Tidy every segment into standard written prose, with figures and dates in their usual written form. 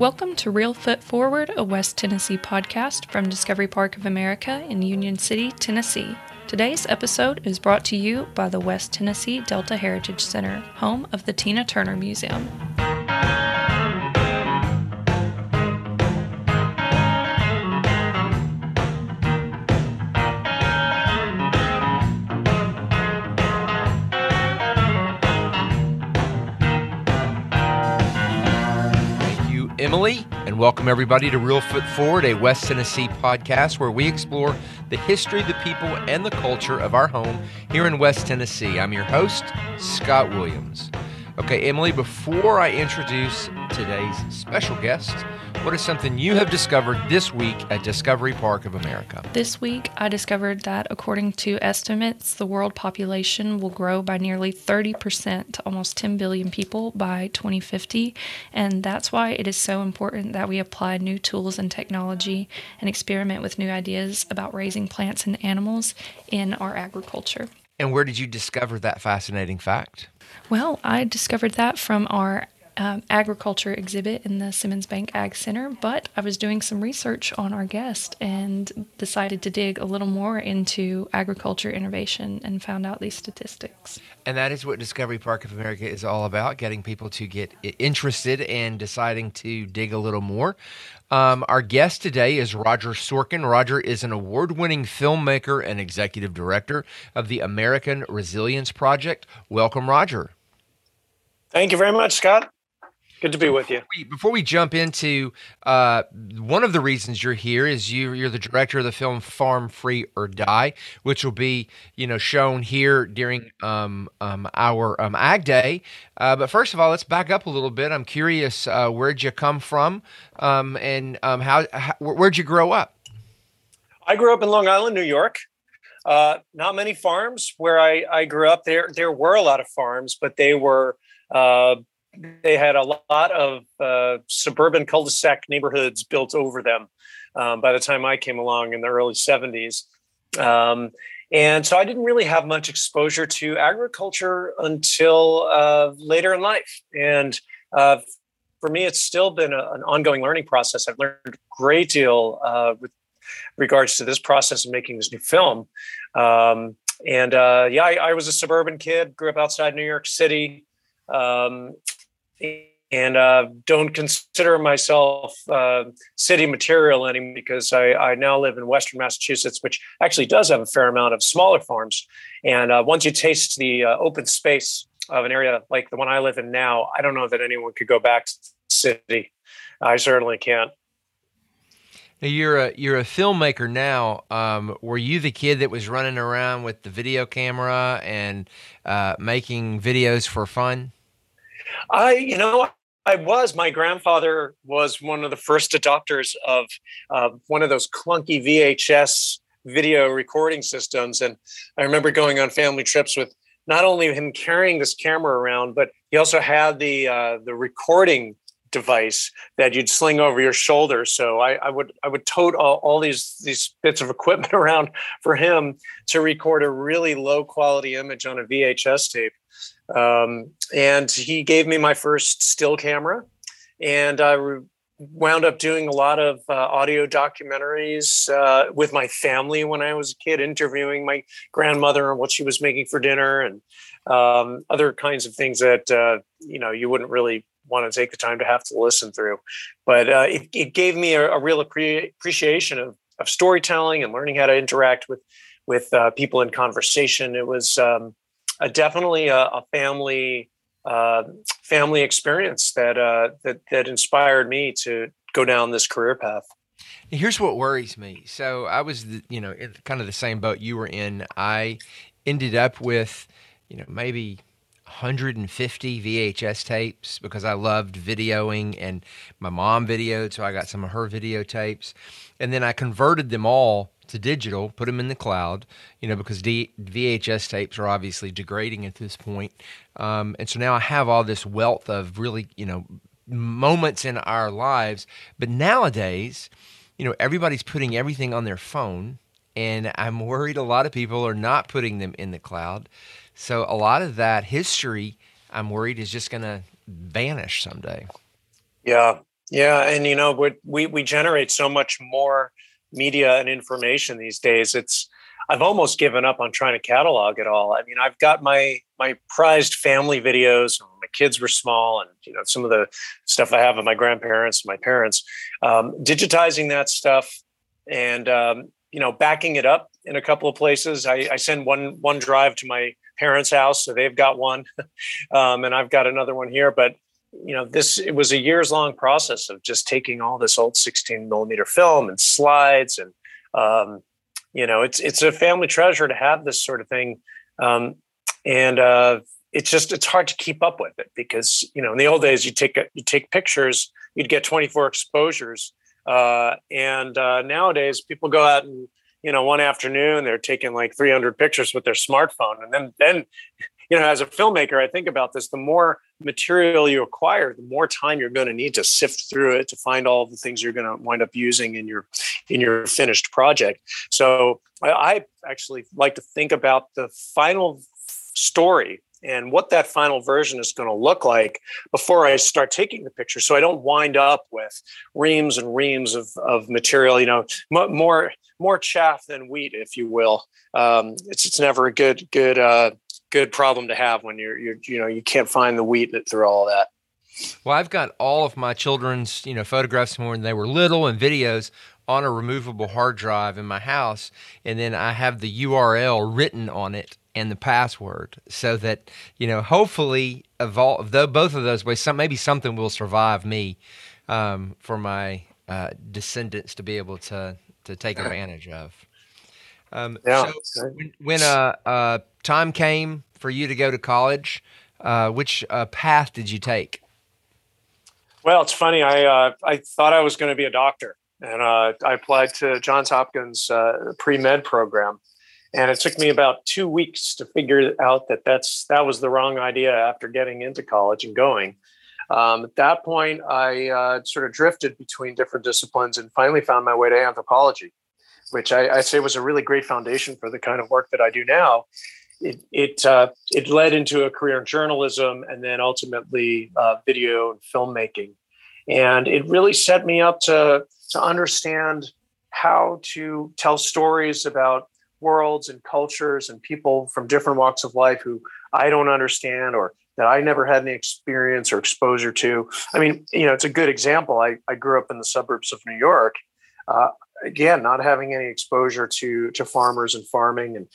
Welcome to Real Foot Forward, a West Tennessee podcast from Discovery Park of America in Union City, Tennessee. Today's episode is brought to you by the West Tennessee Delta Heritage Center, home of the Tina Turner Museum. Emily, and welcome everybody to Real Foot Forward, a West Tennessee podcast where we explore the history, the people, and the culture of our home here in West Tennessee. I'm your host, Scott Williams. Okay, Emily, before I introduce today's special guest, what is something you have discovered this week at Discovery Park of America? This week, I discovered that according to estimates, the world population will grow by nearly 30% to almost 10 billion people by 2050. And that's why it is so important that we apply new tools and technology and experiment with new ideas about raising plants and animals in our agriculture. And where did you discover that fascinating fact? Well, I discovered that from our agriculture exhibit in the Simmons Bank Ag Center, but I was doing some research on our guest and decided to dig a little more into agriculture innovation and found out these statistics. And that is what Discovery Park of America is all about, getting people to get interested and deciding to dig a little more. Our guest today is Roger Sorkin. Roger is an award-winning filmmaker and executive director of the American Resilience Project. Welcome, Roger. Thank you very much, Scott. Good to be with you. Before we jump into one of the reasons you're here is you're the director of the film Farm Free or Die, which will be shown here during our Ag Day. But first of all, let's back up a little bit. I'm curious, where'd you come from, and where'd you grow up? I grew up in Long Island, New York. Not many farms where I grew up. There were a lot of farms, but they were they had a lot of suburban cul-de-sac neighborhoods built over them by the time I came along in the early 70s. And so I didn't really have much exposure to agriculture until later in life. And for me, it's still been an ongoing learning process. I've learned a great deal with regards to this process of making this new film. I was a suburban kid, grew up outside New York City. And don't consider myself city material anymore because I now live in Western Massachusetts, which actually does have a fair amount of smaller farms. And once you taste the open space of an area like the one I live in now, I don't know that anyone could go back to the city. I certainly can't. Now you're a filmmaker now. Were you the kid that was running around with the video camera and making videos for fun? I was. My grandfather was one of the first adopters of one of those clunky VHS video recording systems. And I remember going on family trips with not only him carrying this camera around, but he also had the recording device that you'd sling over your shoulder. So I would tote all these bits of equipment around for him to record a really low quality image on a VHS tape. And he gave me my first still camera, and I wound up doing a lot of audio documentaries with my family when I was a kid, interviewing my grandmother and what she was making for dinner and other kinds of things that you wouldn't really want to take the time to have to listen through. But it gave me a real appreciation of storytelling and learning how to interact with people in conversation. It was definitely a family experience that inspired me to go down this career path. Here's what worries me. So I was, in kind of the same boat you were in. I ended up with, maybe 150 VHS tapes because I loved videoing, and my mom videoed, so I got some of her videotapes, and then I converted them all to digital, put them in the cloud, because VHS tapes are obviously degrading at this point. And so now I have all this wealth of really, moments in our lives. But nowadays, everybody's putting everything on their phone, and I'm worried a lot of people are not putting them in the cloud. So a lot of that history, I'm worried, is just going to vanish someday. Yeah, Yeah. And, you know, we generate so much more media and information these days. I've almost given up on trying to catalog it all. I mean, I've got my prized family videos when my kids were small, and, you know, some of the stuff I have of my grandparents, my parents, digitizing that stuff and, you know, backing it up in a couple of places. I send one drive to my parents' house, so they've got one, and I've got another one here. But, you know, it was a years long process of just taking all this old 16 millimeter film and slides, and, you know, it's a family treasure to have this sort of thing. It's hard to keep up with it because, you know, in the old days you take pictures, you'd get 24 exposures. Nowadays people go out and, you know, one afternoon they're taking like 300 pictures with their smartphone. And then, you know, as a filmmaker, I think about this, the more material you acquire, the more time you're going to need to sift through it to find all the things you're going to wind up using in your finished project. So I actually like to think about the final story and what that final version is going to look like before I start taking the picture. So I don't wind up with reams and reams of material, you know, more chaff than wheat, if you will. It's never a good problem to have when you're you can't find the wheat through all that. Well, I've got all of my children's, you know, photographs from when they were little and videos on a removable hard drive in my house. And then I have the URL written on it and the password so that, you know, hopefully both of those ways, maybe something will survive me for my descendants to be able to take advantage of. So when time came for you to go to college, which path did you take? Well, it's funny. I thought I was going to be a doctor, and I applied to Johns Hopkins pre-med program, and it took me about 2 weeks to figure out that was the wrong idea after getting into college and going. At that point, I sort of drifted between different disciplines and finally found my way to anthropology, which I say was a really great foundation for the kind of work that I do now. It led into a career in journalism and then ultimately video and filmmaking. And it really set me up to understand how to tell stories about worlds and cultures and people from different walks of life who I don't understand or that I never had any experience or exposure to. I mean, you know, it's a good example. I grew up in the suburbs of New York. Again, not having any exposure to farmers and farming, and,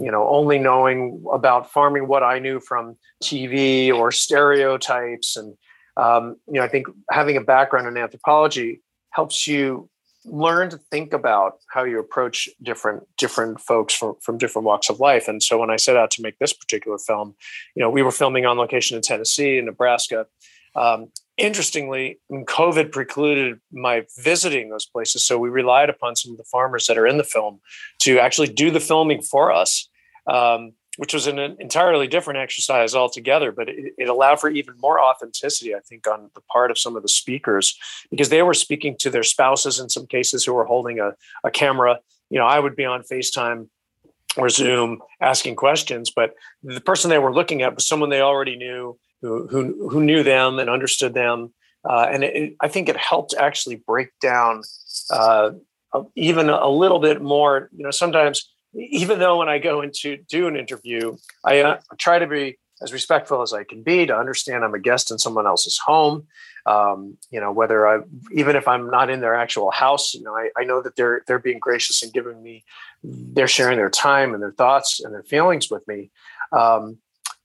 you know, only knowing about farming what I knew from TV or stereotypes. And, you know, I think having a background in anthropology helps you learn to think about how you approach different folks from different walks of life. And so when I set out to make this particular film, you know, we were filming on location in Tennessee and Nebraska. Interestingly, COVID precluded my visiting those places, so we relied upon some of the farmers that are in the film to actually do the filming for us, which was an entirely different exercise altogether, but it allowed for even more authenticity, I think, on the part of some of the speakers, because they were speaking to their spouses in some cases who were holding a camera. You know, I would be on FaceTime or Zoom asking questions, but the person they were looking at was someone they already knew, who knew them and understood them. I think it helped actually break down even a little bit more. You know, sometimes, even though when I go in to do an interview, I try to be as respectful as I can be, to understand I'm a guest in someone else's home. You know, even if I'm not in their actual house, you know, I know that they're being gracious and they're sharing their time and their thoughts and their feelings with me.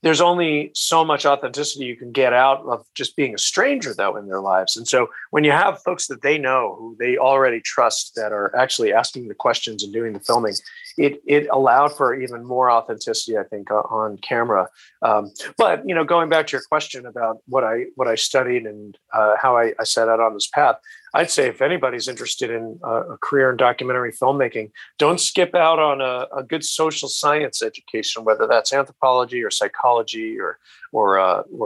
There's only so much authenticity you can get out of just being a stranger, though, in their lives. And so when you have folks that they know, who they already trust, that are actually asking the questions and doing the filming, it allowed for even more authenticity, I think, on camera. But, you know, going back to your question about what I studied and how I set out on this path, I'd say if anybody's interested in a career in documentary filmmaking, don't skip out on a good social science education, whether that's anthropology or psychology or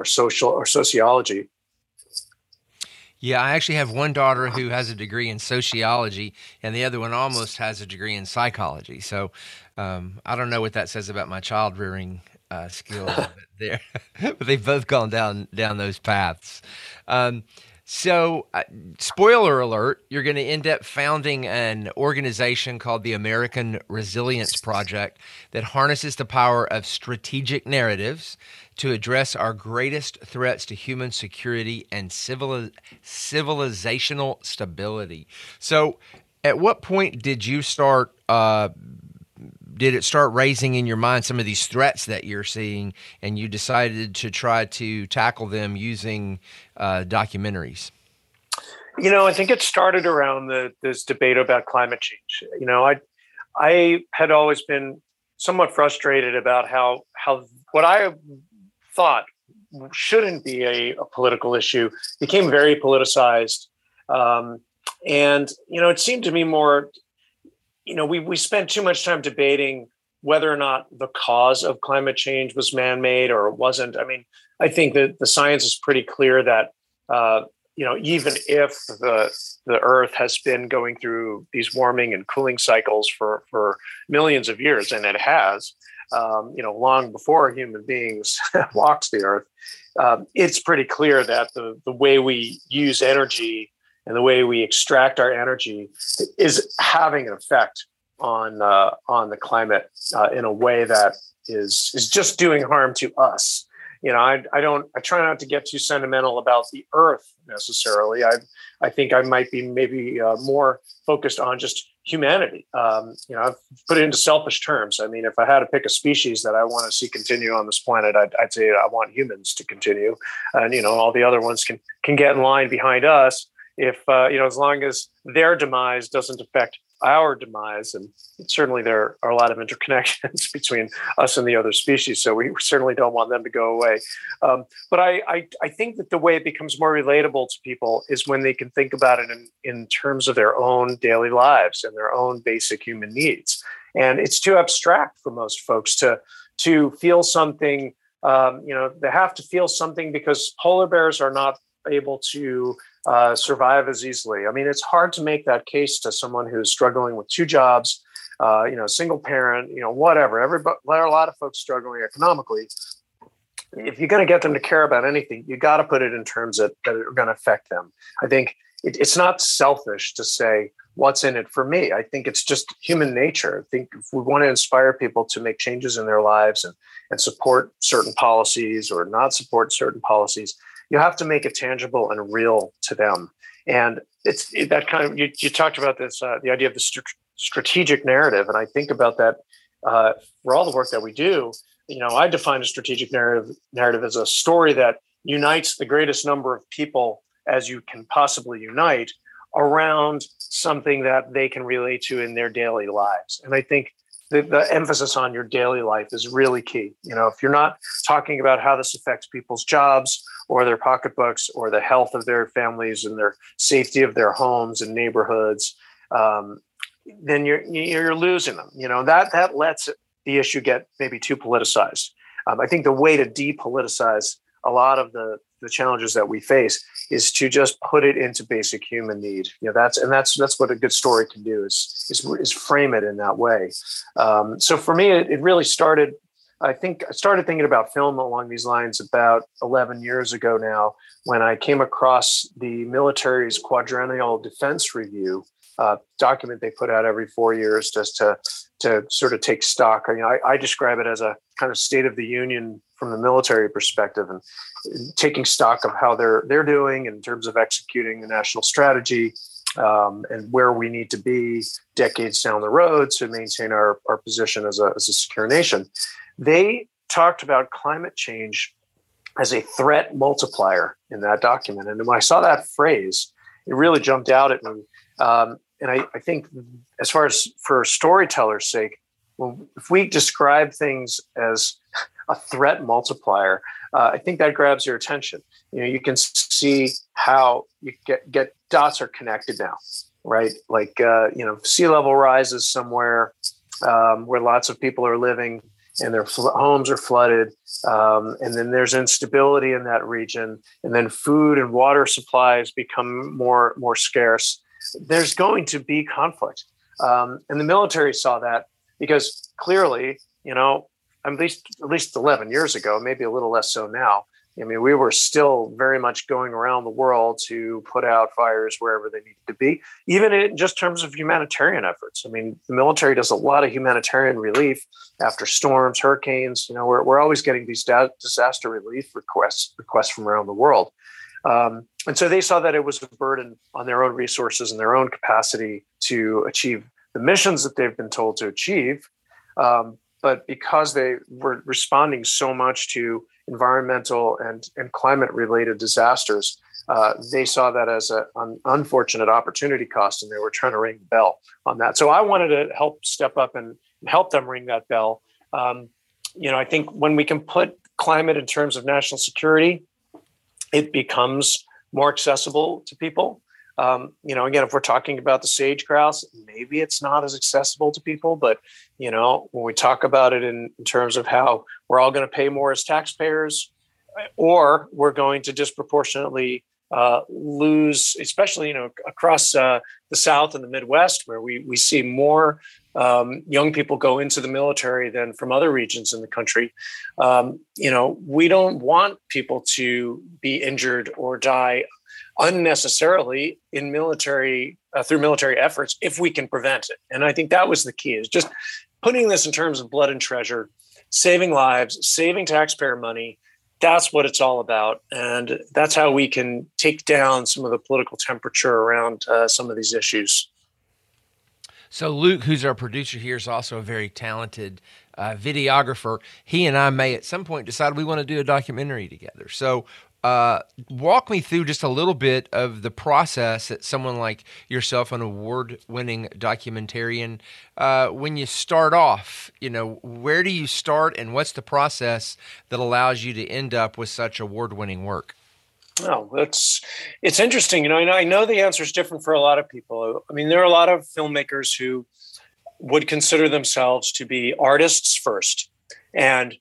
social or sociology. Yeah, I actually have one daughter who has a degree in sociology, and the other one almost has a degree in psychology. So I don't know what that says about my child rearing skills there, but they've both gone down those paths. So, spoiler alert, you're going to end up founding an organization called the American Resilience Project that harnesses the power of strategic narratives to address our greatest threats to human security and civilizational stability. So, at what point did you start, did it start raising in your mind some of these threats that you're seeing, and you decided to try to tackle them using documentaries? You know, I think it started around this debate about climate change. You know, I had always been somewhat frustrated about how what I thought shouldn't be a political issue became very politicized. And, you know, it seemed to me more, you know, we spent too much time debating whether or not the cause of climate change was man-made or it wasn't. I mean, I think that the science is pretty clear that, you know, even if the Earth has been going through these warming and cooling cycles for millions of years, and it has, you know, long before human beings walked the Earth, it's pretty clear that the way we use energy and the way we extract our energy is having an effect on the climate in a way that is just doing harm to us. You know, I try not to get too sentimental about the Earth necessarily. I think I might be maybe more focused on just humanity. You know, I've put it into selfish terms. I mean, if I had to pick a species that I want to see continue on this planet, I'd say I want humans to continue, and you know, all the other ones can get in line behind us. If, you know, as long as their demise doesn't affect our demise, and certainly there are a lot of interconnections between us and the other species, so we certainly don't want them to go away. But I think that the way it becomes more relatable to people is when they can think about it in terms of their own daily lives and their own basic human needs. And it's too abstract for most folks to feel something, you know, they have to feel something because polar bears are not able to survive as easily. I mean, it's hard to make that case to someone who's struggling with two jobs, you know, single parent, you know, whatever. There are a lot of folks struggling economically. If you're going to get them to care about anything, you got to put it in terms that are going to affect them. I think it's not selfish to say what's in it for me. I think it's just human nature. I think if we want to inspire people to make changes in their lives and support certain policies or not support certain policies, you have to make it tangible and real to them. And it's that kind of, you talked about this, the idea of the strategic narrative. And I think about that for all the work that we do. You know, I define a strategic narrative as a story that unites the greatest number of people as you can possibly unite around something that they can relate to in their daily lives. And I think the emphasis on your daily life is really key. You know, if you're not talking about how this affects people's jobs or their pocketbooks or the health of their families and their safety of their homes and neighborhoods, then you're losing them. You know, that lets the issue get maybe too politicized. I think the way to depoliticize a lot of the challenges that we face is to just put it into basic human need. You know, that's what a good story can do is frame it in that way. So for me, it really started. I think I started thinking about film along these lines about 11 years ago now, when I came across the military's quadrennial defense review document they put out every 4 years just to sort of take stock. I mean, I describe it as a kind of state of the union from the military perspective, and taking stock of how they're doing in terms of executing the national strategy, and where we need to be decades down the road to maintain our position as a secure nation. They talked about climate change as a threat multiplier in that document. And when I saw that phrase, it really jumped out at me. And I think as far as for storytellers' sake, well, if we describe things as a threat multiplier, I think that grabs your attention. You know, you can see how you get dots are connected now, right? Like, you know, sea level rises somewhere where lots of people are living and their homes are flooded. And then there's instability in that region. And then food and water supplies become more scarce. There's going to be conflict. And the military saw that because clearly, you know, at least 11 years ago, maybe a little less so now, I mean, we were still very much going around the world to put out fires wherever they needed to be, even in just terms of humanitarian efforts. I mean, the military does a lot of humanitarian relief after storms, hurricanes. You know, we're always getting these disaster relief requests from around the world. And so they saw that it was a burden on their own resources and their own capacity to achieve the missions that they've been told to achieve. But because they were responding so much to environmental and climate-related disasters, they saw that as an unfortunate opportunity cost, and they were trying to ring the bell on that. So I wanted to help step up and help them ring that bell. You know, I think when we can put climate in terms of national security, it becomes more accessible to people. You know, again, if we're talking about the sage grouse, maybe it's not as accessible to people, but, you know, when we talk about it in terms of how we're all going to pay more as taxpayers, or we're going to disproportionately lose, especially, you know, across the South and the Midwest, where we see more young people go into the military than from other regions in the country. You know, we don't want people to be injured or die unnecessarily in military through military efforts if we can prevent it. And I think that was the key, is just putting this in terms of blood and treasure, saving lives, saving taxpayer money. That's what it's all about. And that's how we can take down some of the political temperature around some of these issues. So Luke, who's our producer here, is also a very talented videographer. He and I may at some point decide we want to do a documentary together. So walk me through just a little bit of the process that someone like yourself, an award-winning documentarian, when you start off, you know, where do you start and what's the process that allows you to end up with such award-winning work? Oh, it's interesting. You know, and I know the answer is different for a lot of people. I mean, there are a lot of filmmakers who would consider themselves to be artists first, and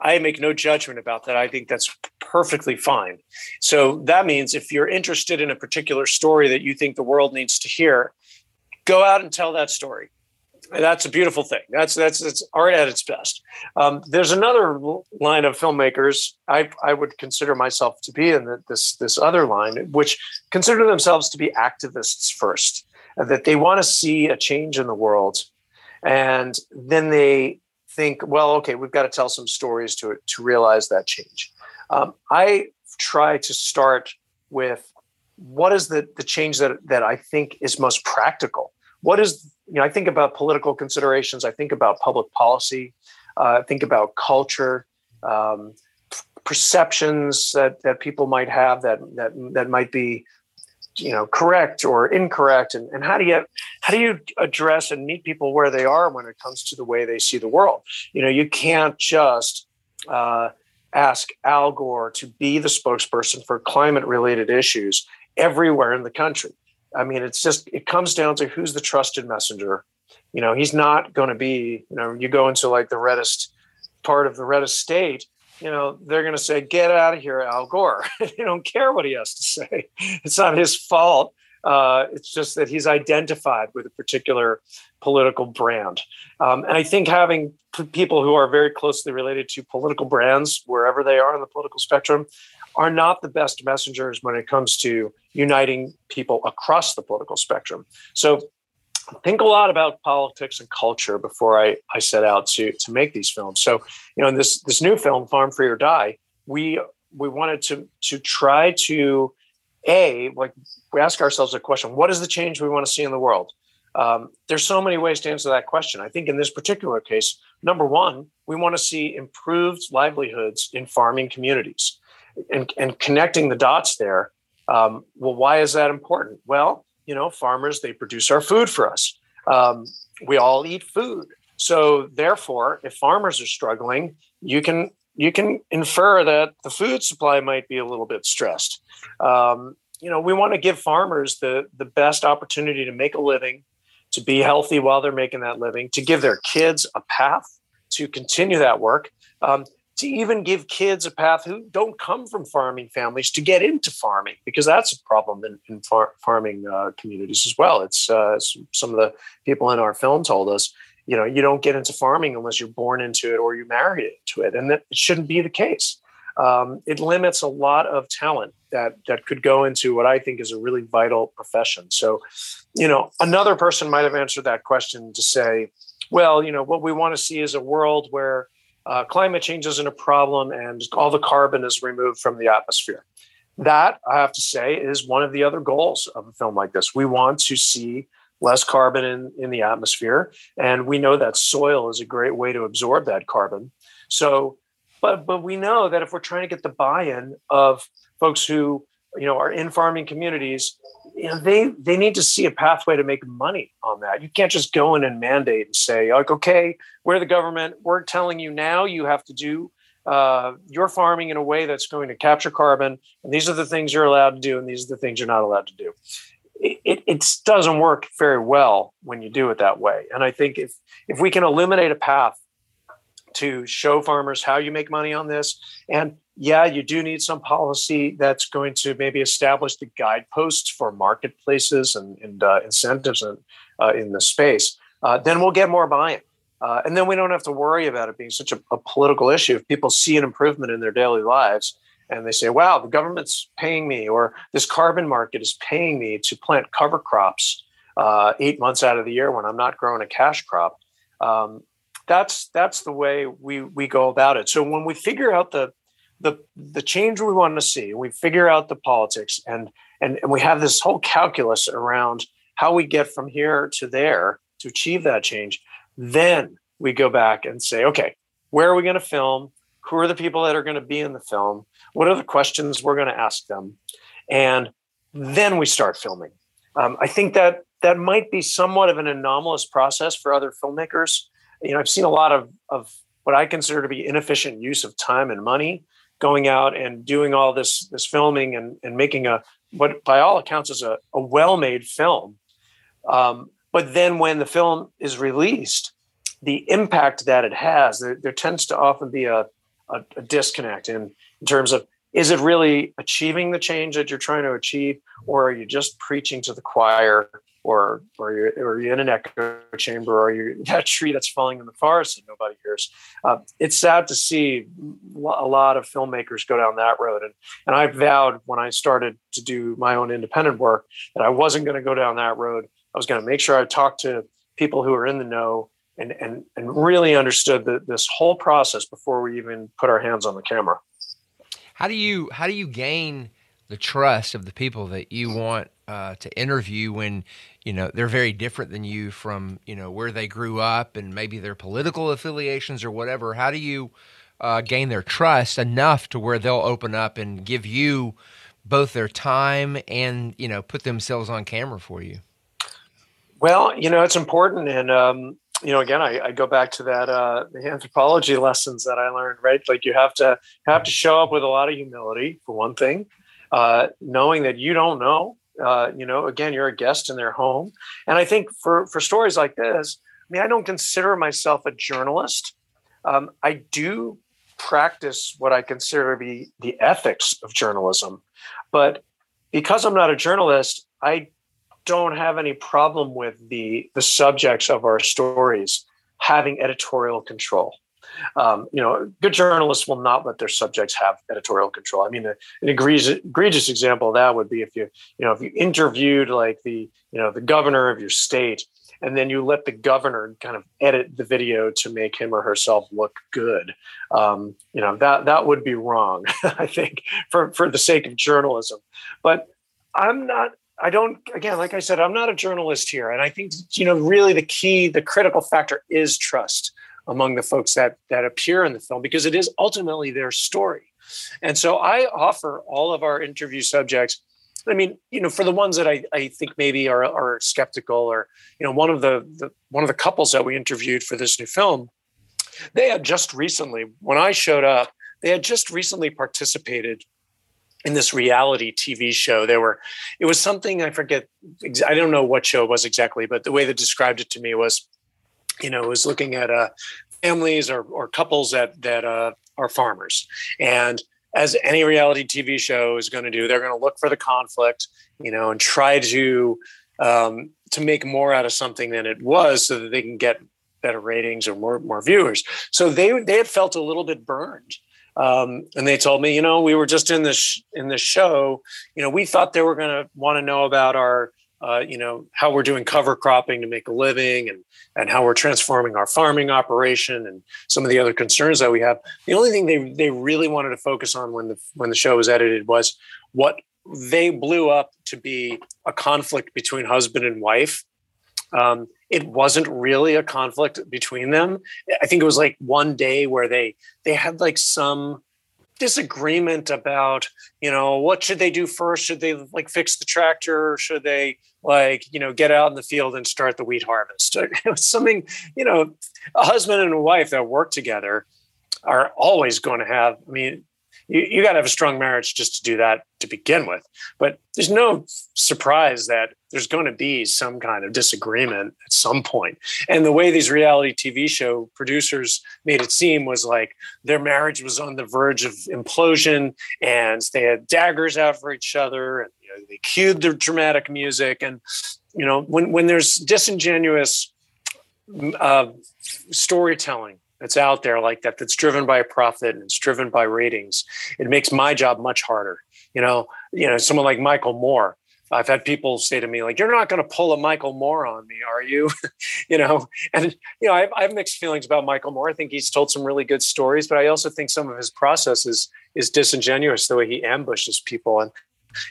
I make no judgment about that. I think that's perfectly fine. So that means if you're interested in a particular story that you think the world needs to hear, go out and tell that story. That's a beautiful thing. That's art at its best. There's another line of filmmakers. I would consider myself to be in this other line, which consider themselves to be activists first, that they want to see a change in the world, and then they think, well, okay, we've got to tell some stories to realize that change. I try to start with what is the change that I think is most practical. What is, you know, I think about political considerations. I think about public policy. I think about culture, perceptions that people might have that might be, you know, correct or incorrect, and how do you address and meet people where they are when it comes to the way they see the world? You know, you can't just ask Al Gore to be the spokesperson for climate-related issues everywhere in the country. I mean, it comes down to who's the trusted messenger. You know, he's not going to be. You know, you go into like the reddest part of the reddest state, you know, they're going to say, get out of here, Al Gore. They don't care what he has to say. It's not his fault. It's just that he's identified with a particular political brand. And I think having people who are very closely related to political brands, wherever they are in the political spectrum, are not the best messengers when it comes to uniting people across the political spectrum. So think a lot about politics and culture before I set out to make these films. So, you know, in this new film, Farm Free or Die, we wanted to try to, we ask ourselves a question, what is the change we want to see in the world? There's so many ways to answer that question. I think in this particular case, number one, we want to see improved livelihoods in farming communities and connecting the dots there. Well, why is that important? Well, you know, farmers, they produce our food for us. We all eat food. So therefore, if farmers are struggling, you can infer that the food supply might be a little bit stressed. You know, we want to give farmers the best opportunity to make a living, to be healthy while they're making that living, to give their kids a path to continue that work, to even give kids a path who don't come from farming families to get into farming, because that's a problem in farming communities as well. It's some of the people in our film told us, you know, you don't get into farming unless you're born into it or you marry into it. And that shouldn't be the case. It limits a lot of talent that could go into what I think is a really vital profession. So, another person might have answered that question to say, well, what we want to see is a world where climate change isn't a problem and all the carbon is removed from the atmosphere. That, I have to say, is one of the other goals of a film like this. We want to see less carbon in the atmosphere. And we know that soil is a great way to absorb that carbon. So, but we know that if we're trying to get the buy-in of folks who, are in farming communities, they need to see a pathway to make money on that. You can't just go in and mandate and say, like, okay, we're the government. We're telling you now you have to do your farming in a way that's going to capture carbon. And these are the things you're allowed to do. And these are the things you're not allowed to do. It doesn't work very well when you do it that way. And I think if we can illuminate a path to show farmers how you make money on this, and yeah, you do need some policy that's going to maybe establish the guideposts for marketplaces and incentives in the space, then we'll get more buy-in. And then we don't have to worry about it being such a political issue. If people see an improvement in their daily lives, and they say, wow, the government's paying me, or this carbon market is paying me to plant cover crops 8 months out of the year when I'm not growing a cash crop. That's the way we go about it. So when we figure out the change we want to see, we figure out the politics, and we have this whole calculus around how we get from here to there to achieve that change, then we go back and say, okay, where are we going to film? Who are the people that are going to be in the film? What are the questions we're going to ask them? And then we start filming. I think that might be somewhat of an anomalous process for other filmmakers. I've seen a lot of what I consider to be inefficient use of time and money going out and doing all this filming and making what by all accounts is a well-made film. But then when the film is released, the impact that it has, there tends to often be a disconnect in terms of, is it really achieving the change that you're trying to achieve, or are you just preaching to the choir, or you're in an echo chamber, or you're that tree that's falling in the forest and nobody hears? It's sad to see a lot of filmmakers go down that road. And I vowed when I started to do my own independent work that I wasn't going to go down that road. I was going to make sure I talked to people who are in the know and really understood this whole process before we even put our hands on the camera. How do you gain the trust of the people that you want to interview when they're very different than you from where they grew up and maybe their political affiliations or whatever? How do you gain their trust enough to where they'll open up and give you both their time and put themselves on camera for you? Well, it's important, and again, I go back to that the anthropology lessons that I learned, right? Like you have to show up with a lot of humility for one thing, knowing that you don't know. Again, you're a guest in their home, and I think for stories like this, I don't consider myself a journalist. I do practice what I consider to be the ethics of journalism, but because I'm not a journalist, I don't have any problem with the subjects of our stories having editorial control. Good journalists will not let their subjects have editorial control. An egregious example of that would be if you interviewed like the governor of your state, and then you let the governor kind of edit the video to make him or herself look good. That would be wrong, I think, for the sake of journalism. But like I said, I'm not a journalist here. And I think, really the key, the critical factor is trust among the folks that appear in the film, because it is ultimately their story. And so I offer all of our interview subjects. For the ones that I think maybe are skeptical, or, one of the couples that we interviewed for this new film, they had just recently, when I showed up, they had just recently participated in this reality TV show. It was something, I forget, I don't know what show it was exactly, but the way they described it to me was, it was looking at families or couples that are farmers. And as any reality TV show is going to do, they're going to look for the conflict, and try to make more out of something than it was so that they can get better ratings or more viewers. So they had felt a little bit burned And they told me, you know, we were just in this show, you know, we thought they were going to want to know about our, you know, how we're doing cover cropping to make a living and how we're transforming our farming operation and some of the other concerns that we have. The only thing they really wanted to focus on when the show was edited was what they blew up to be a conflict between husband and wife. It wasn't really a conflict between them. I think it was like one day where they had like some disagreement about, you know, what should they do first? Should they like fix the tractor? Or should they like, you know, get out in the field and start the wheat harvest? It was something, you know, a husband and a wife that work together are always going to have, I mean, you got to have a strong marriage just to do that to begin with. But there's no surprise that there's going to be some kind of disagreement at some point. And the way these reality TV show producers made it seem was like their marriage was on the verge of implosion and they had daggers out for each other. And you know, they cued their dramatic music. And, you know, when there's disingenuous storytelling that's out there like that, that's driven by a profit and it's driven by ratings, it makes my job much harder. You know, someone like Michael Moore, I've had people say to me like, you're not going to pull a Michael Moore on me, are you? You know, and, you know, I have mixed feelings about Michael Moore. I think he's told some really good stories, but I also think some of his process is disingenuous, the way he ambushes people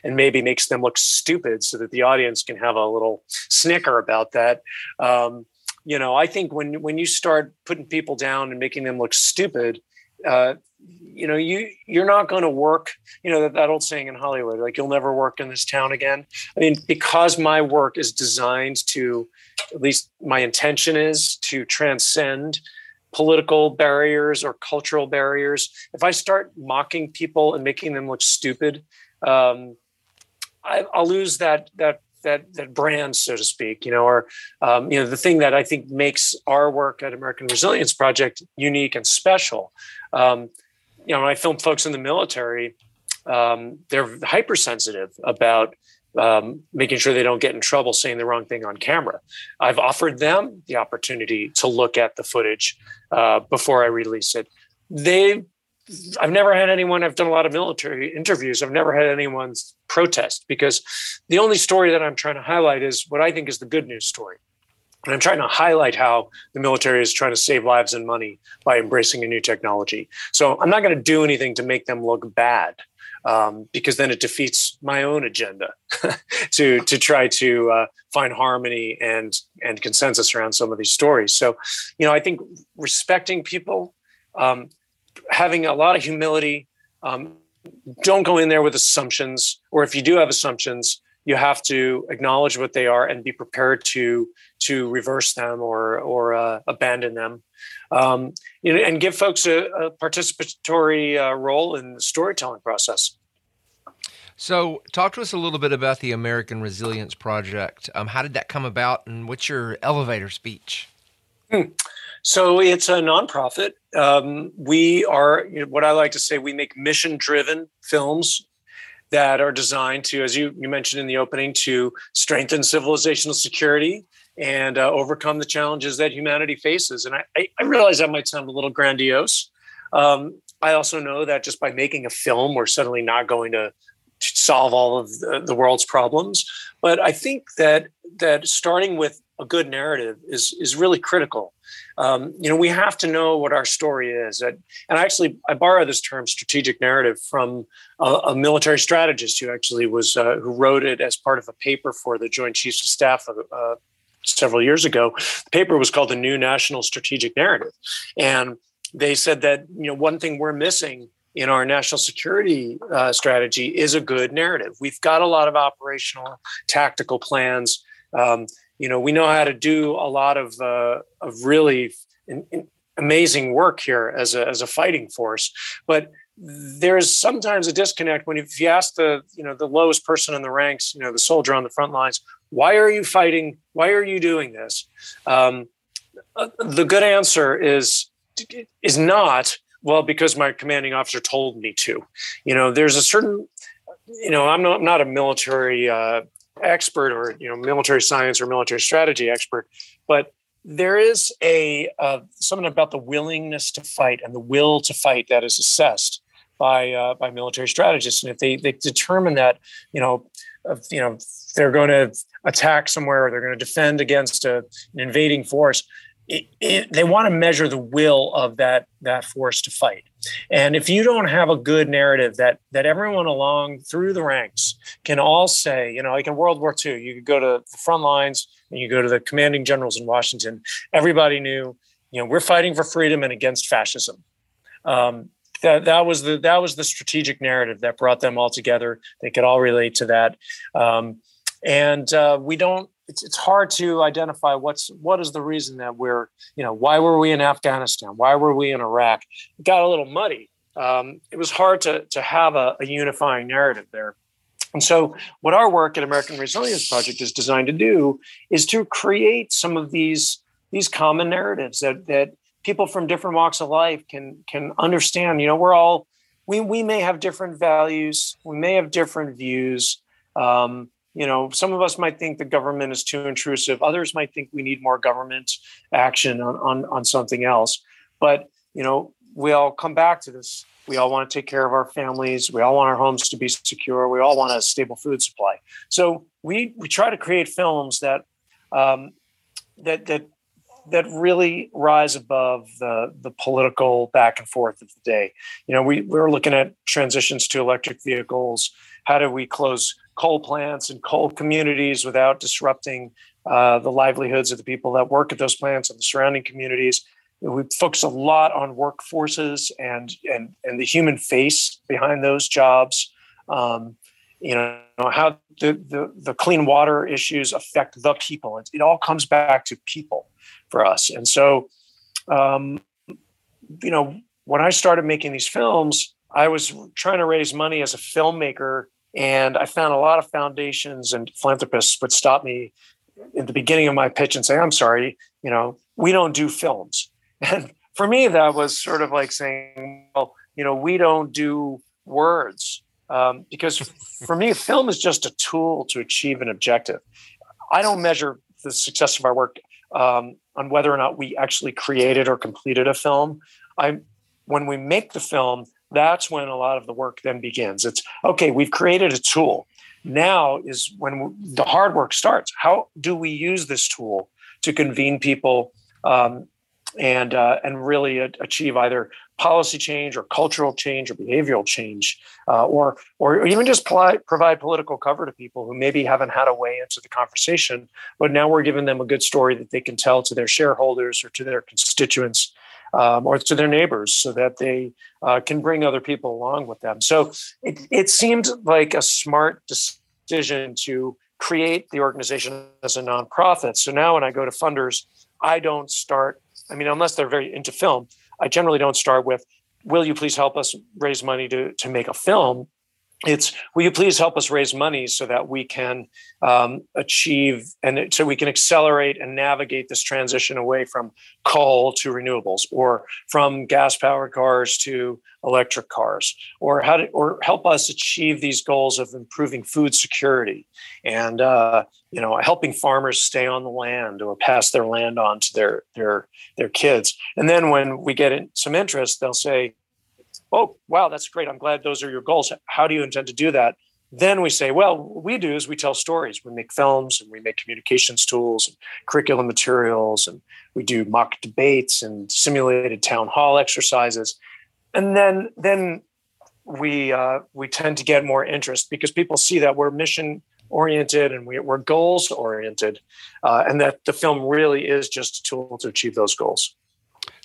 and maybe makes them look stupid so that the audience can have a little snicker about that. You know, I think when you start putting people down and making them look stupid, you know, you're not going to work. You know, that old saying in Hollywood, like, you'll never work in this town again. I mean, because my work is designed to, at least my intention is, to transcend political barriers or cultural barriers. If I start mocking people and making them look stupid, I'll lose that brand, so to speak, you know, or, you know, the thing that I think makes our work at American Resilience Project unique and special. You know, when I film folks in the military, they're hypersensitive about making sure they don't get in trouble saying the wrong thing on camera. I've offered them the opportunity to look at the footage before I release it. I've never had anyone, I've done a lot of military interviews, I've never had anyone protest, because the only story that I'm trying to highlight is what I think is the good news story. And I'm trying to highlight how the military is trying to save lives and money by embracing a new technology. So I'm not going to do anything to make them look bad, because then it defeats my own agenda to try to find harmony and consensus around some of these stories. So, you know, I think respecting people, having a lot of humility, don't go in there with assumptions, or if you do have assumptions, you have to acknowledge what they are and be prepared to reverse them or abandon them. You know, and give folks a participatory role in the storytelling process. So talk to us a little bit about the American Resilience Project. How did that come about, and what's your elevator speech? So it's a nonprofit. We are, you know, what I like to say, we make mission-driven films that are designed to, as you mentioned in the opening, to strengthen civilizational security and overcome the challenges that humanity faces. And I realize that might sound a little grandiose. I also know that just by making a film, we're suddenly not going to solve all of the world's problems. But I think that starting with a good narrative is really critical. You know, we have to know what our story is. And I borrow this term strategic narrative from a military strategist who actually who wrote it as part of a paper for the Joint Chiefs of Staff several years ago. The paper was called The New National Strategic Narrative. And they said that, you know, one thing we're missing in our national security strategy is a good narrative. We've got a lot of operational tactical plans. You know, we know how to do a lot of really amazing work here as a fighting force, but there's sometimes a disconnect when, if you ask the lowest person in the ranks, you know, the soldier on the front lines, why are you fighting? Why are you doing this? The good answer is not, well, because my commanding officer told me to. You know, there's a certain, you know, I'm not a military expert or, you know, military science or military strategy expert, but there is a something about the willingness to fight and the will to fight that is assessed by military strategists. And if they determine that, they're going to attack somewhere or they're going to defend against an invading force, they want to measure the will of that force to fight. And if you don't have a good narrative that everyone along through the ranks can all say, like in World War II, you could go to the front lines and you go to the commanding generals in Washington. Everybody knew, we're fighting for freedom and against fascism. That was the strategic narrative that brought them all together. They could all relate to that. It's hard to identify what is the reason that we're, why were we in Afghanistan? Why were we in Iraq? It got a little muddy. It was hard to have a unifying narrative there. And so what our work at American Resilience Project is designed to do is to create some of these common narratives that people from different walks of life can understand. We're all, we may have different values. We may have different views. Some of us might think the government is too intrusive. Others might think we need more government action on something else. But, we all come back to this. We all want to take care of our families. We all want our homes to be secure. We all want a stable food supply. So we try to create films that really rise above the political back and forth of the day. We're looking at transitions to electric vehicles. How do we close coal plants and coal communities without disrupting the livelihoods of the people that work at those plants and the surrounding communities? We focus a lot on workforces and the human face behind those jobs. How the clean water issues affect the people. It all comes back to people for us. And so, when I started making these films, I was trying to raise money as a filmmaker, and I found a lot of foundations and philanthropists would stop me at the beginning of my pitch and say, "I'm sorry, we don't do films." And for me, that was sort of like saying, "Well, we don't do words." Because for me, film is just a tool to achieve an objective. I don't measure the success of our work on whether or not we actually created or completed a film. When we make the film, that's when a lot of the work then begins. It's, okay, we've created a tool. Now is when the hard work starts. How do we use this tool to convene people and really achieve either policy change or cultural change or behavioral change, or even just provide political cover to people who maybe haven't had a way into the conversation, but now we're giving them a good story that they can tell to their shareholders or to their constituents or to their neighbors so that they can bring other people along with them. So it seemed like a smart decision to create the organization as a nonprofit. So now when I go to funders, I don't start, unless they're very into film, I generally don't start with, "Will you please help us raise money to make a film?" It's, "Will you please help us raise money so that we can achieve and so we can accelerate and navigate this transition away from coal to renewables, or from gas-powered cars to electric cars, or help us achieve these goals of improving food security and helping farmers stay on the land or pass their land on to their kids." And then when we get in some interest, they'll say, "Oh, wow, that's great. I'm glad those are your goals. How do you intend to do that?" Then we say, well, what we do is we tell stories. We make films and we make communications tools and curriculum materials, and we do mock debates and simulated town hall exercises. And then we tend to get more interest because people see that we're mission-oriented and we're goals-oriented, and that the film really is just a tool to achieve those goals.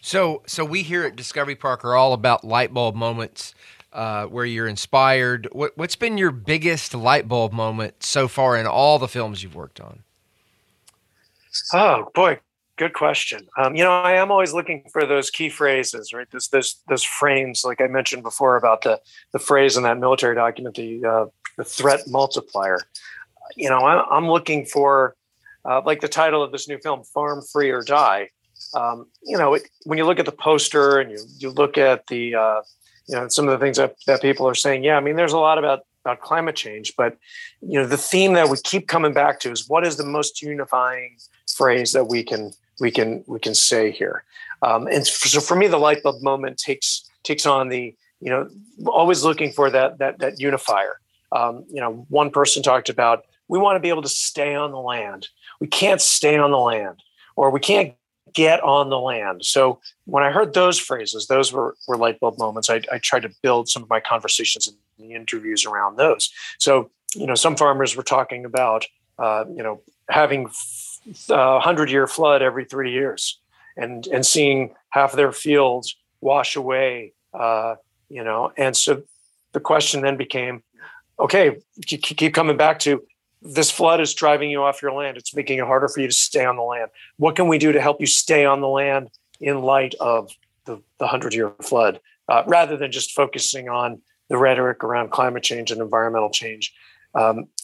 So we here at Discovery Park are all about light bulb moments where you're inspired. What's been your biggest light bulb moment so far in all the films you've worked on? Oh boy, good question. I am always looking for those key phrases, right? Those frames, like I mentioned before about the phrase in that military document, the threat multiplier. I'm looking for like the title of this new film, Farm Free or Die. When you look at the poster and you look at the, some of the things that people are saying, there's a lot about climate change, but, the theme that we keep coming back to is what is the most unifying phrase that we can say here. And so for me, the light bulb moment takes on the, you know, always looking for that unifier. One person talked about, we want to be able to stay on the land. We can't stay on the land, or we can't get on the land. So when I heard those phrases, those were light bulb moments. I tried to build some of my conversations and the interviews around those. So, some farmers were talking about, having 100-year flood every 3 years and seeing half their fields wash away, and so the question then became, okay, keep coming back to this flood is driving you off your land. It's making it harder for you to stay on the land. What can we do to help you stay on the land in light of the 100-year flood, rather than just focusing on the rhetoric around climate change and environmental change?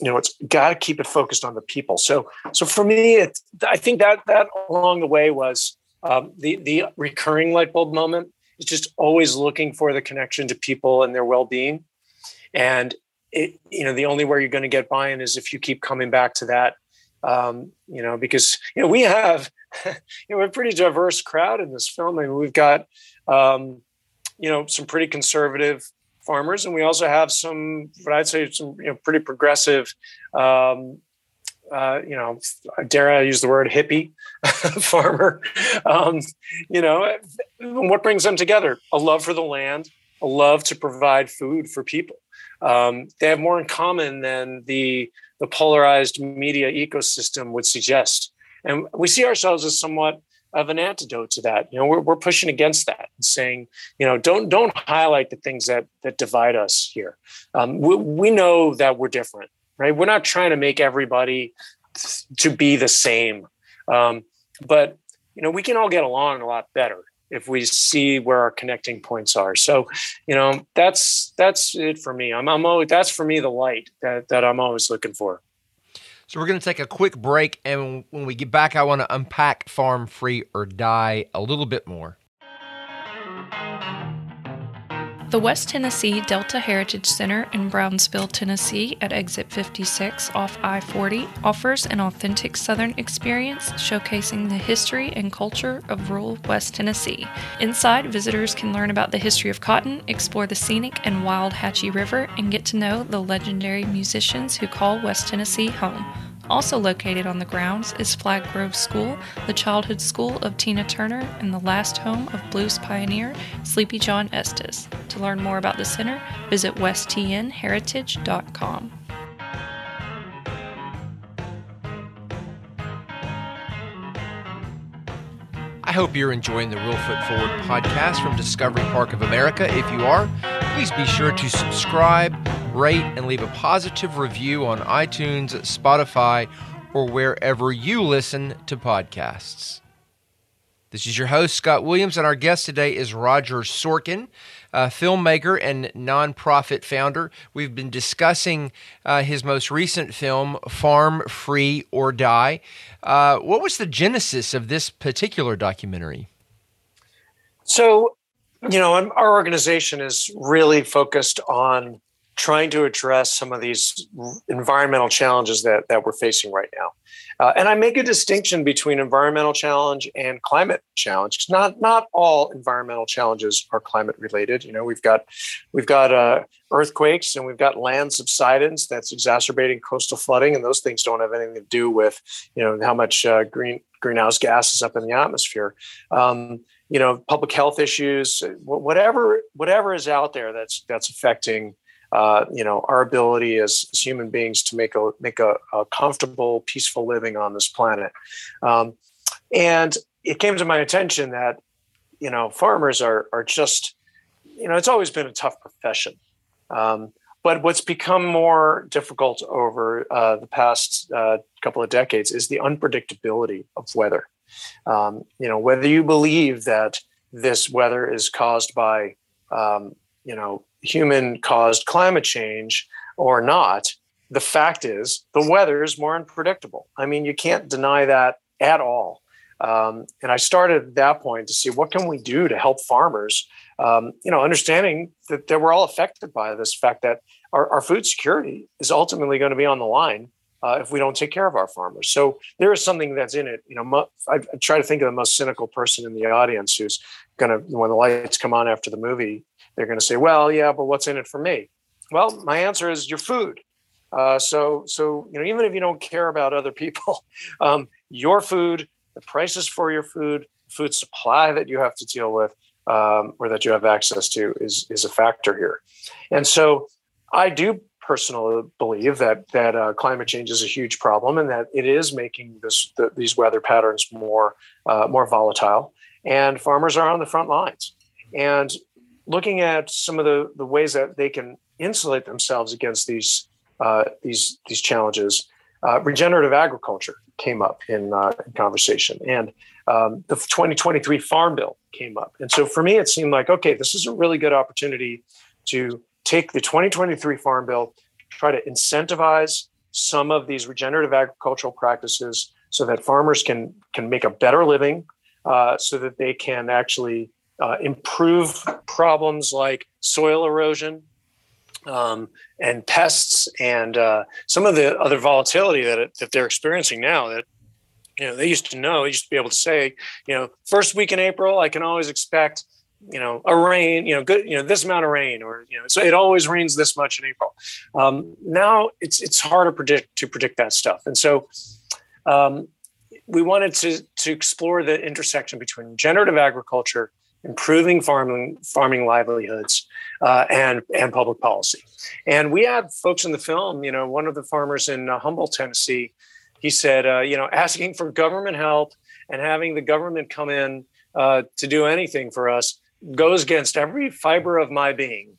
It's got to keep it focused on the people. So for me, I think that along the way was the recurring light bulb moment. It's just always looking for the connection to people and their well-being. And the only way you're going to get buy-in is if you keep coming back to that, because, we have, a pretty diverse crowd in this film. I mean, we've got, some pretty conservative farmers, and we also have some pretty progressive, dare I use the word hippie farmer, what brings them together? A love for the land, a love to provide food for people. They have more in common than the polarized media ecosystem would suggest. And we see ourselves as somewhat of an antidote to that. We're pushing against that and saying, don't highlight the things that divide us here. We know that we're different, right? We're not trying to make everybody to be the same. But we can all get along a lot better if we see where our connecting points are. So, that's it for me. I'm always, that's for me, the light that I'm always looking for. So we're going to take a quick break. And when we get back, I want to unpack Farm Free or Die a little bit more. The West Tennessee Delta Heritage Center in Brownsville, Tennessee, at Exit 56 off I-40, offers an authentic Southern experience showcasing the history and culture of rural West Tennessee. Inside, visitors can learn about the history of cotton, explore the scenic and wild Hatchie River, and get to know the legendary musicians who call West Tennessee home. Also located on the grounds is Flag Grove School, the childhood school of Tina Turner and the last home of blues pioneer Sleepy John Estes. To learn more about the center, visit westtnheritage.com. I hope you're enjoying the Real Foot Forward podcast from Discovery Park of America. If you are, please be sure to subscribe, rate, and leave a positive review on iTunes, Spotify, or wherever you listen to podcasts. This is your host, Scott Williams, and our guest today is Roger Sorkin, a filmmaker and nonprofit founder. We've been discussing his most recent film, Farm Free or Die. What was the genesis of this particular documentary? So, our organization is really focused on trying to address some of these environmental challenges that we're facing right now. And I make a distinction between environmental challenge and climate challenge. It's not all environmental challenges are climate related. We've got earthquakes, and we've got land subsidence that's exacerbating coastal flooding. And those things don't have anything to do with, how much greenhouse gas is up in the atmosphere. Public health issues, whatever is out there that's affecting our ability as human beings to make a comfortable, peaceful living on this planet. And it came to my attention that, farmers are just, it's always been a tough profession. But what's become more difficult over the past couple of decades is the unpredictability of weather. Whether you believe that this weather is caused by, human-caused climate change or not, the fact is the weather is more unpredictable. I mean, you can't deny that at all. And I started at that point to see what can we do to help farmers, understanding that we're all affected by this fact that our food security is ultimately going to be on the line if we don't take care of our farmers. So there is something that's in it. I try to think of the most cynical person in the audience who's going to, when the lights come on after the movie, They're going to say, well, yeah, but what's in it for me? Well, my answer is your food. So you know, even if you don't care about other people, your food, the prices for your food, food supply that you have to deal with, or that you have access to, is a factor here. And so I do personally believe that climate change is a huge problem, and that it is making these weather patterns more volatile. And farmers are on the front lines. And looking at some of the ways that they can insulate themselves against these challenges, regenerative agriculture came up in conversation, and the 2023 Farm Bill came up. And so for me, it seemed like, okay, this is a really good opportunity to take the 2023 Farm Bill, try to incentivize some of these regenerative agricultural practices so that farmers can make a better living, so that they can actually improve problems like soil erosion and pests and some of the other volatility that they're experiencing now. That, you know, they used to be able to say, you know, first week in April, I can always expect, you know, a rain, you know, good, you know, this amount of rain, or, you know, so it always rains this much in April. Now it's harder to predict that stuff. And so we wanted to explore the intersection between regenerative agriculture, improving farming livelihoods, and public policy. And we had folks in the film, you know, one of the farmers in Humboldt, Tennessee, he said, you know, asking for government help and having the government come in to do anything for us goes against every fiber of my being.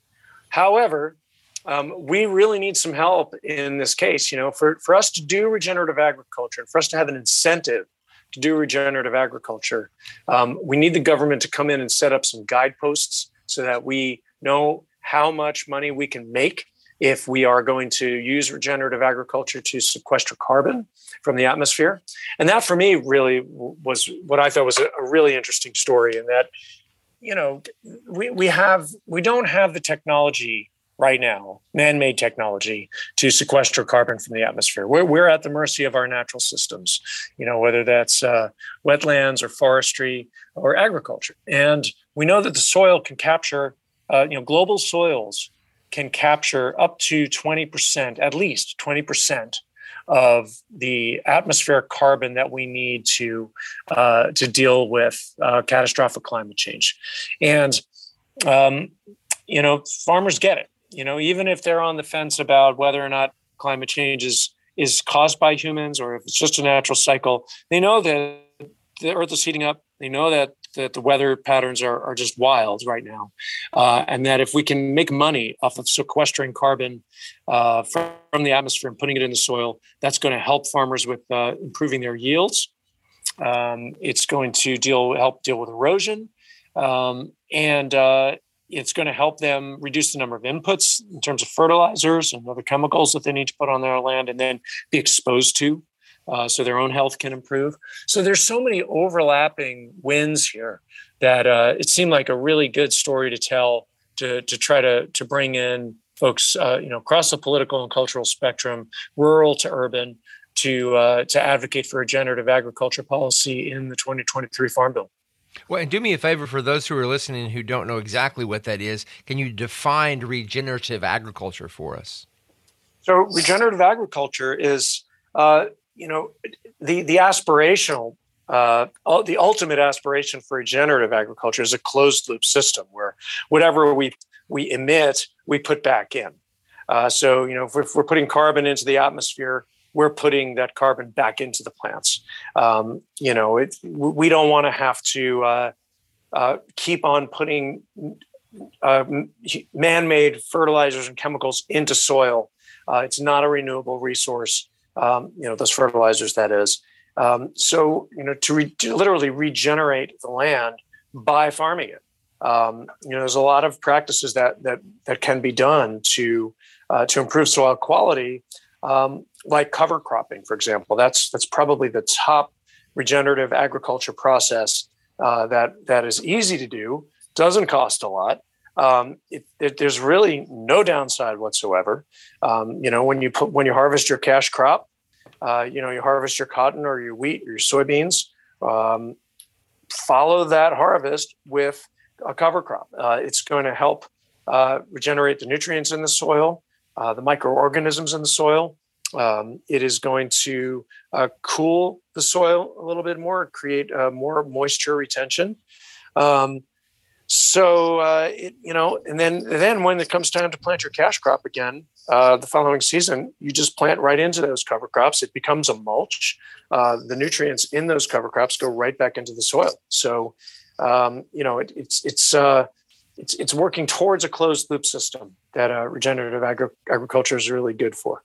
However, we really need some help in this case, you know, for us to do regenerative agriculture, and for us to have an incentive to do regenerative agriculture. We need the government to come in and set up some guideposts so that we know how much money we can make if we are going to use regenerative agriculture to sequester carbon from the atmosphere. And that, for me, really was what I thought was a really interesting story, in that, you know, we don't have the technology right now, man-made technology, to sequester carbon from the atmosphere. We're at the mercy of our natural systems, you know, whether that's wetlands or forestry or agriculture. And we know that the soil can capture, you know, global soils can capture up to 20%, at least 20% of the atmospheric carbon that we need to deal with catastrophic climate change. And, you know, farmers get it. You know, even if they're on the fence about whether or not climate change is caused by humans, or if it's just a natural cycle, they know that the earth is heating up. They know that the weather patterns are just wild right now. And that if we can make money off of sequestering carbon from the atmosphere and putting it in the soil, that's going to help farmers with improving their yields. It's going to help deal with erosion. And it's going to help them reduce the number of inputs in terms of fertilizers and other chemicals that they need to put on their land and then be exposed to. So their own health can improve. So there's so many overlapping wins here that it seemed like a really good story to tell, to try to bring in folks, you know, across the political and cultural spectrum, rural to urban, to advocate for regenerative agriculture policy in the 2023 Farm Bill. Well, and do me a favor, for those who are listening who don't know exactly what that is, can you define regenerative agriculture for us? So regenerative agriculture is, you know, the aspirational, the ultimate aspiration for regenerative agriculture is a closed loop system where whatever we emit, we put back in. So, you know, if we're putting carbon into the atmosphere, we're putting that carbon back into the plants. You know, we don't want to have to keep on putting man-made fertilizers and chemicals into soil. It's not a renewable resource. You know, those fertilizers, that is. So, you know, to literally regenerate the land by farming it. You know, there's a lot of practices that can be done to improve soil quality. Like cover cropping, for example, that's probably the top regenerative agriculture process that is easy to do, doesn't cost a lot. There's really no downside whatsoever. You know, when you harvest your cash crop, you know, you harvest your cotton or your wheat or your soybeans, follow that harvest with a cover crop. It's going to help regenerate the nutrients in the soil, the microorganisms in the soil. It is going to cool the soil a little bit more, create more moisture retention. So when it comes time to plant your cash crop again, the following season, you just plant right into those cover crops. It becomes a mulch. The nutrients in those cover crops go right back into the soil. So, it's working towards a closed loop system that regenerative agriculture is really good for.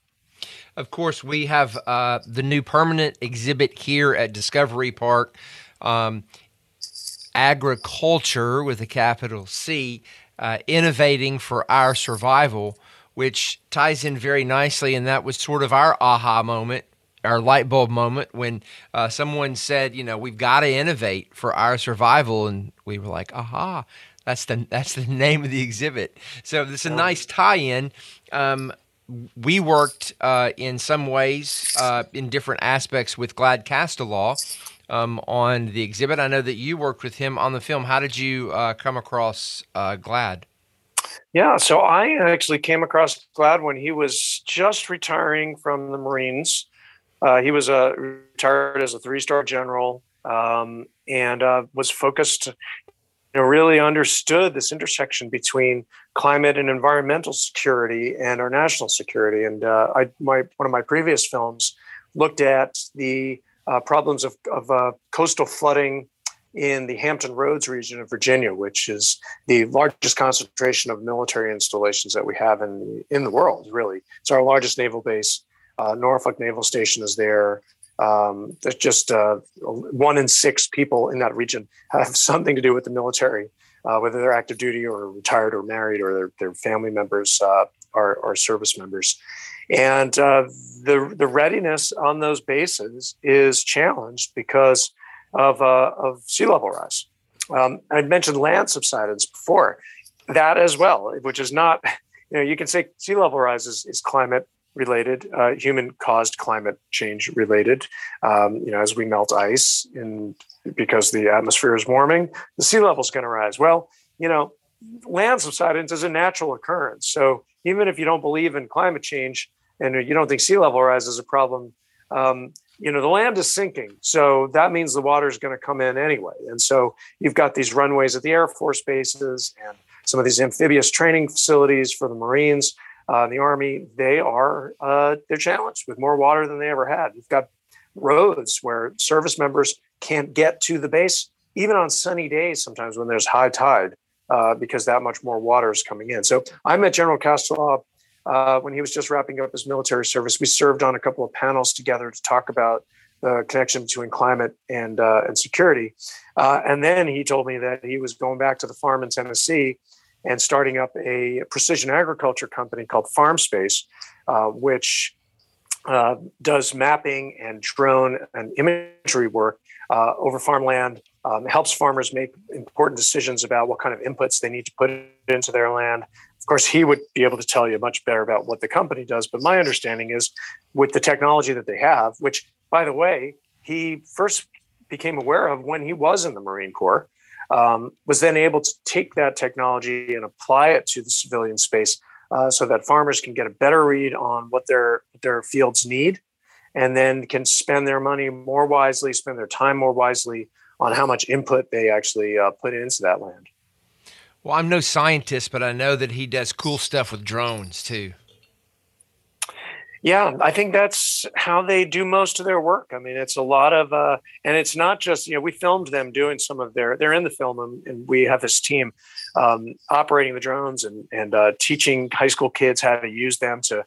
Of course, we have the new permanent exhibit here at Discovery Park, Agriculture with a capital C, Innovating for Our Survival, which ties in very nicely. And that was sort of our aha moment, our light bulb moment when someone said, we've got to innovate for our survival. And we were like, aha, that's the name of the exhibit. So it's a nice tie-in. We worked in some ways in different aspects with Glad Castellaw on the exhibit. I know that you worked with him on the film. How did you come across Glad? Yeah, so I actually came across Glad when he was just retiring from the Marines. He was retired as a three-star general and was focused, really understood this intersection between climate and environmental security and our national security. And one of my previous films looked at the problems of coastal flooding in the Hampton Roads region of Virginia, which is the largest concentration of military installations that we have in the world, really. It's our largest naval base. Norfolk Naval Station is there. There's just 1 in 6 people in that region have something to do with the military, whether they're active duty or retired or married or their family members are service members. And the readiness on those bases is challenged because of sea level rise. I mentioned land subsidence before, that as well, which is not, you can say sea level rise is climate related, human-caused climate change related. As we melt ice and because the atmosphere is warming, the sea level is going to rise. Well, land subsidence is a natural occurrence. So even if you don't believe in climate change and you don't think sea level rise is a problem, the land is sinking. So that means the water is going to come in anyway. And so you've got these runways at the Air Force bases and some of these amphibious training facilities for the Marines. The Army, they're challenged with more water than they ever had. You've got roads where service members can't get to the base, even on sunny days sometimes when there's high tide, because that much more water is coming in. So I met General Castellaw when he was just wrapping up his military service. We served on a couple of panels together to talk about the connection between climate and security. And then he told me that he was going back to the farm in Tennessee and starting up a precision agriculture company called FarmSpace, which does mapping and drone and imagery work over farmland, helps farmers make important decisions about what kind of inputs they need to put into their land. Of course, he would be able to tell you much better about what the company does, but my understanding is with the technology that they have, which, by the way, he first became aware of when he was in the Marine Corps, was then able to take that technology and apply it to the civilian space so that farmers can get a better read on what their fields need and then can spend their money more wisely, spend their time more wisely on how much input they actually put into that land. Well, I'm no scientist, but I know that he does cool stuff with drones too. Yeah, I think that's how they do most of their work. I mean, it's a lot of, and it's not just, we filmed them doing some of they're in the film and we have this team operating the drones and teaching high school kids how to use them to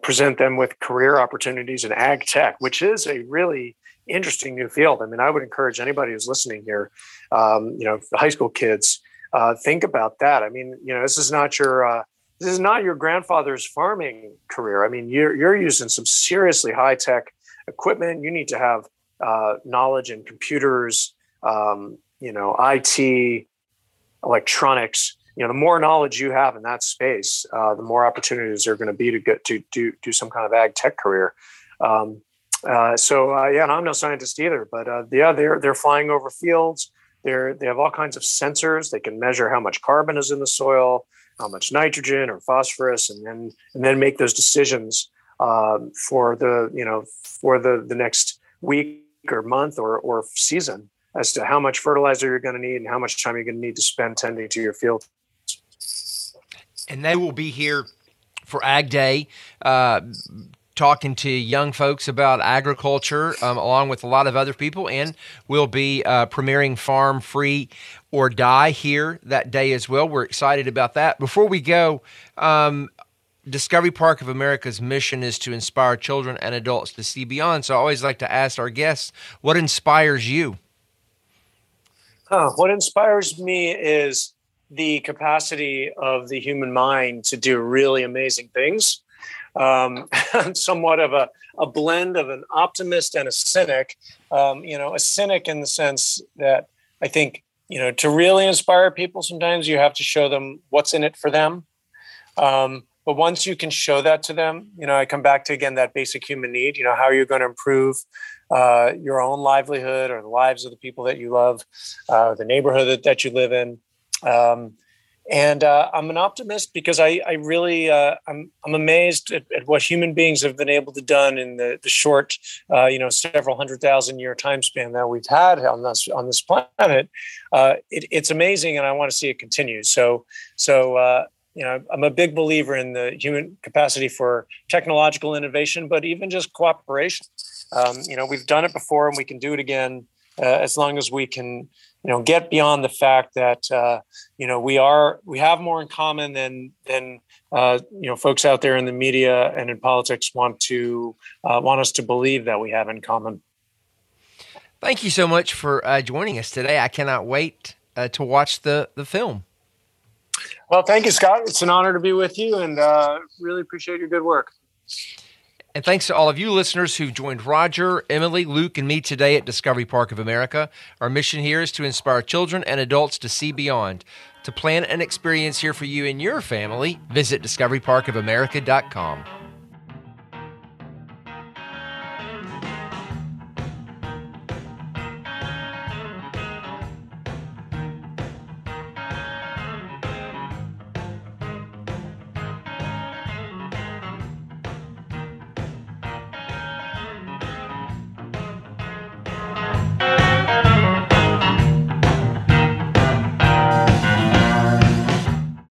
present them with career opportunities in ag tech, which is a really interesting new field. I mean, I would encourage anybody who's listening here, the high school kids, think about that. I mean, this is not your... This is not your grandfather's farming career. I mean, you're using some seriously high-tech equipment. You need to have knowledge in computers, IT, electronics. The more knowledge you have in that space, the more opportunities there are going to be to get to do some kind of ag tech career. And I'm no scientist either, but they're flying over fields. They have all kinds of sensors. They can measure how much carbon is in the soil. how much nitrogen or phosphorus, and then make those decisions for the next week or month or season as to how much fertilizer you're going to need and how much time you're going to need to spend tending to your field. And they will be here for Ag Day, talking to young folks about agriculture, along with a lot of other people, and we'll be premiering Farm Free or Die here that day as well. We're excited about that. Before we go, Discovery Park of America's mission is to inspire children and adults to see beyond. So I always like to ask our guests, what inspires you? What inspires me is the capacity of the human mind to do really amazing things. I'm somewhat of a blend of an optimist and a cynic, a cynic in the sense that I think, to really inspire people, sometimes you have to show them what's in it for them. But once you can show that to them, I come back to, again, that basic human need, how are you going to improve your own livelihood or the lives of the people that you love, the neighborhood that you live in. And I'm an optimist because I'm amazed at what human beings have been able to done in the short, several 100,000 year time span that we've had on this planet. It's amazing, and I want to see it continue. So, I'm a big believer in the human capacity for technological innovation, but even just cooperation. We've done it before, and we can do it again as long as we can. Get beyond the fact that, we have more in common than folks out there in the media and in politics want us to believe that we have in common. Thank you so much for joining us today. I cannot wait to watch the film. Well, thank you, Scott. It's an honor to be with you, and really appreciate your good work. And thanks to all of you listeners who joined Roger, Emily, Luke, and me today at Discovery Park of America. Our mission here is to inspire children and adults to see beyond. To plan an experience here for you and your family, visit discoveryparkofamerica.com.